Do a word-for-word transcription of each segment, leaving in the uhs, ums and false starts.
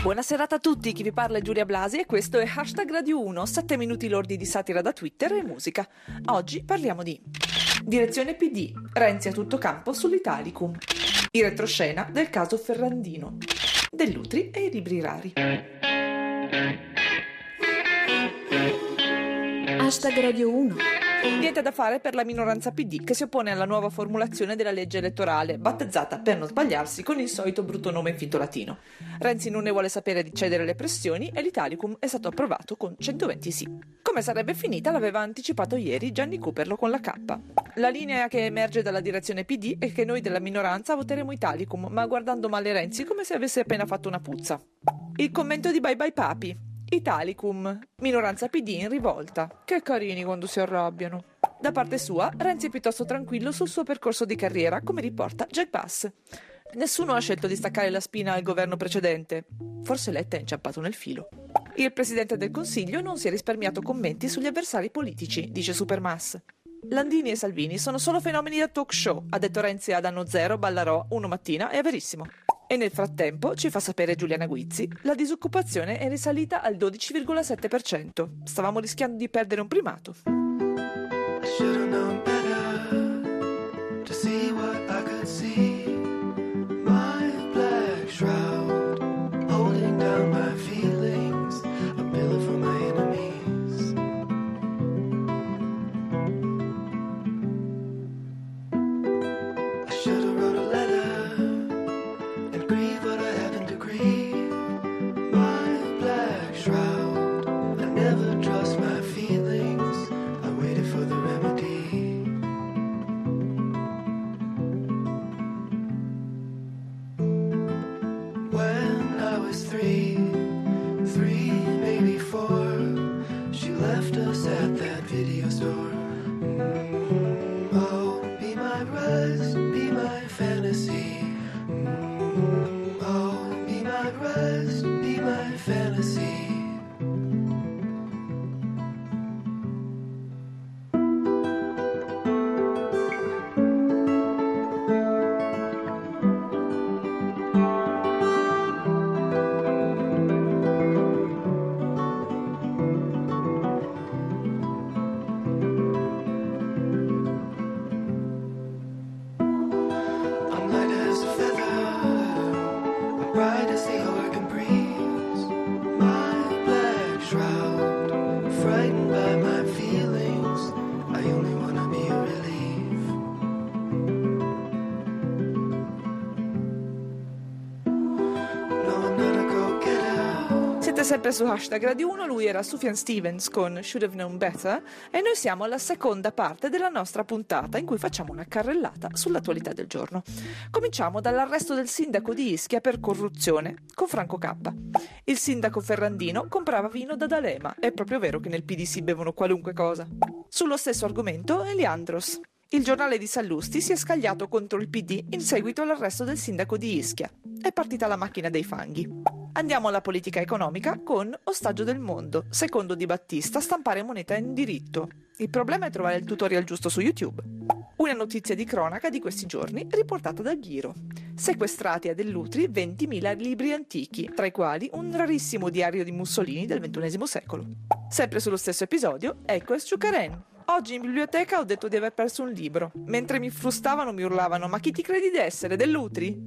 Buona serata a tutti, chi vi parla è Giulia Blasi e questo è Hashtag Radio uno, sette minuti lordi di satira da Twitter e musica. Oggi parliamo di Direzione P D, Renzi a tutto campo sull'Italicum, in retroscena del caso Ferrandino, Dell'Utri e i libri rari. Hashtag Radio uno. Niente da fare per la minoranza P D che si oppone alla nuova formulazione della legge elettorale, battezzata, per non sbagliarsi, con il solito brutto nome in fitto latino. Renzi non ne vuole sapere di cedere alle pressioni e l'Italicum è stato approvato con centoventi sì. Come sarebbe finita l'aveva anticipato ieri Gianni Cuperlo con la K. La linea che emerge dalla direzione P D è che noi della minoranza voteremo Italicum, ma guardando male Renzi come se avesse appena fatto una puzza. Il commento di Bye Bye Papi. Italicum, minoranza P D in rivolta. Che carini quando si arrabbiano. Da parte sua, Renzi è piuttosto tranquillo sul suo percorso di carriera, come riporta Jack Pass. Nessuno ha scelto di staccare la spina al governo precedente. Forse Letta è inciampato nel filo. Il presidente del Consiglio non si è risparmiato commenti sugli avversari politici, dice Supermass. Landini e Salvini sono solo fenomeni da talk show, ha detto Renzi ad Anno Zero, Ballarò, Uno Mattina, è verissimo. E nel frattempo, ci fa sapere Giuliana Guizzi, la disoccupazione è risalita al dodici virgola sette per cento. Stavamo rischiando di perdere un primato. Sempre su Hashtag Radio uno, lui era Sufjan Stevens con Should Have Known Better e noi siamo alla seconda parte della nostra puntata in cui facciamo una carrellata sull'attualità del giorno. Cominciamo dall'arresto del sindaco di Ischia per corruzione con Franco Cappa. Il sindaco Ferrandino comprava vino da D'Alema, è proprio vero che nel P D si bevono qualunque cosa. Sullo stesso argomento Eliandros. Il giornale di Sallusti si è scagliato contro il P D in seguito all'arresto del sindaco di Ischia. È partita la macchina dei fanghi. Andiamo alla politica economica con Ostaggio del mondo. Secondo Di Battista, stampare moneta è un diritto. Il problema è trovare il tutorial giusto su YouTube. Una notizia di cronaca di questi giorni riportata da Giro. Sequestrati a Dell'Utri ventimila libri antichi, tra i quali un rarissimo diario di Mussolini del ventunesimo secolo. Sempre sullo stesso episodio, ecco Esciucaren. Oggi in biblioteca ho detto di aver perso un libro. Mentre mi frustavano mi urlavano: ma chi ti credi di essere, Dell'Utri?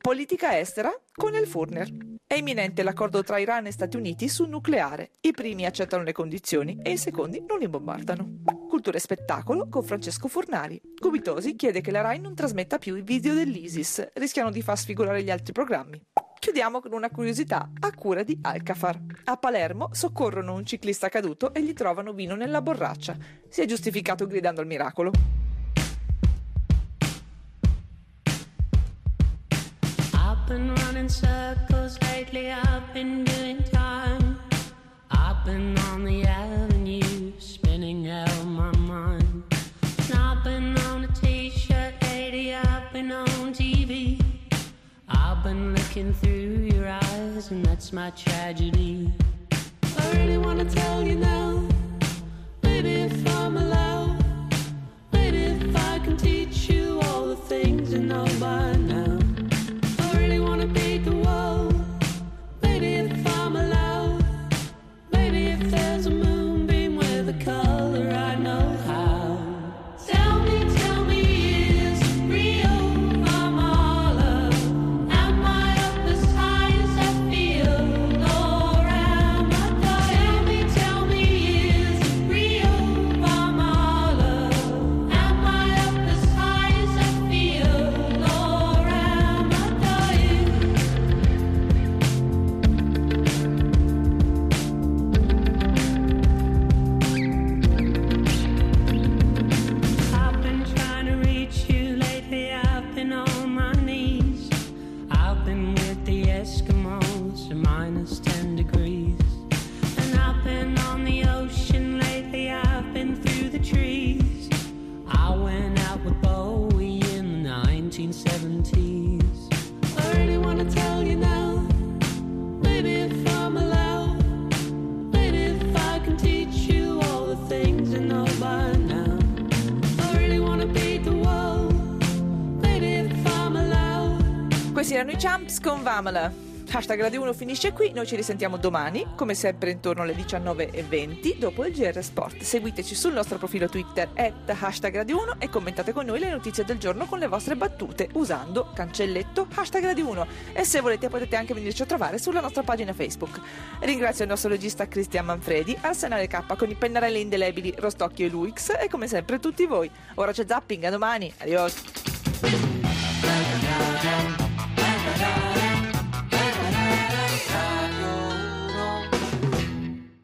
Politica estera con El Furner. È imminente l'accordo tra Iran e Stati Uniti sul nucleare. I primi accettano le condizioni e i secondi non li bombardano. Cultura e spettacolo con Francesco Furnari. Gubitosi chiede che la Rai non trasmetta più i video dell'ISIS. Rischiano di far sfigurare gli altri programmi. Chiudiamo con una curiosità a cura di Alkafar. A Palermo soccorrono un ciclista caduto e gli trovano vino nella borraccia. Si è giustificato gridando al miracolo. I've been running circles lately, I've been doing time. I've been on the avenue, spinning out my mind. I've been on a t-shirt, lady, I've been on T V. I've been looking through your eyes, and that's my tragedy. I really wanna tell you now, maybe if I'm allowed, maybe if I can teach you all the things you know by now. I really wanna beat the world, maybe if I'm allowed, maybe if there's a moonbeam with a color I know how. Tell me, tell me, is it real? nineteen seventies. I really wanna tell you now, maybe if I'm allowed, maybe if I can teach you all the things you know by now. I really wanna beat the world, maybe if I'm allowed. Questi erano i Champs con Vamala. Hashtag Radio uno finisce qui, noi ci risentiamo domani, come sempre intorno alle diciannove e venti, dopo il G R Sport. Seguiteci sul nostro profilo Twitter at Hashtag Radio uno e commentate con noi le notizie del giorno con le vostre battute usando cancelletto Hashtag Radio uno. E se volete potete anche venirci a trovare sulla nostra pagina Facebook. Ringrazio il nostro regista Cristian Manfredi, Arsenale K con i pennarelli indelebili Rostocchio e Luix e come sempre tutti voi. Ora c'è Zapping, a domani, adios!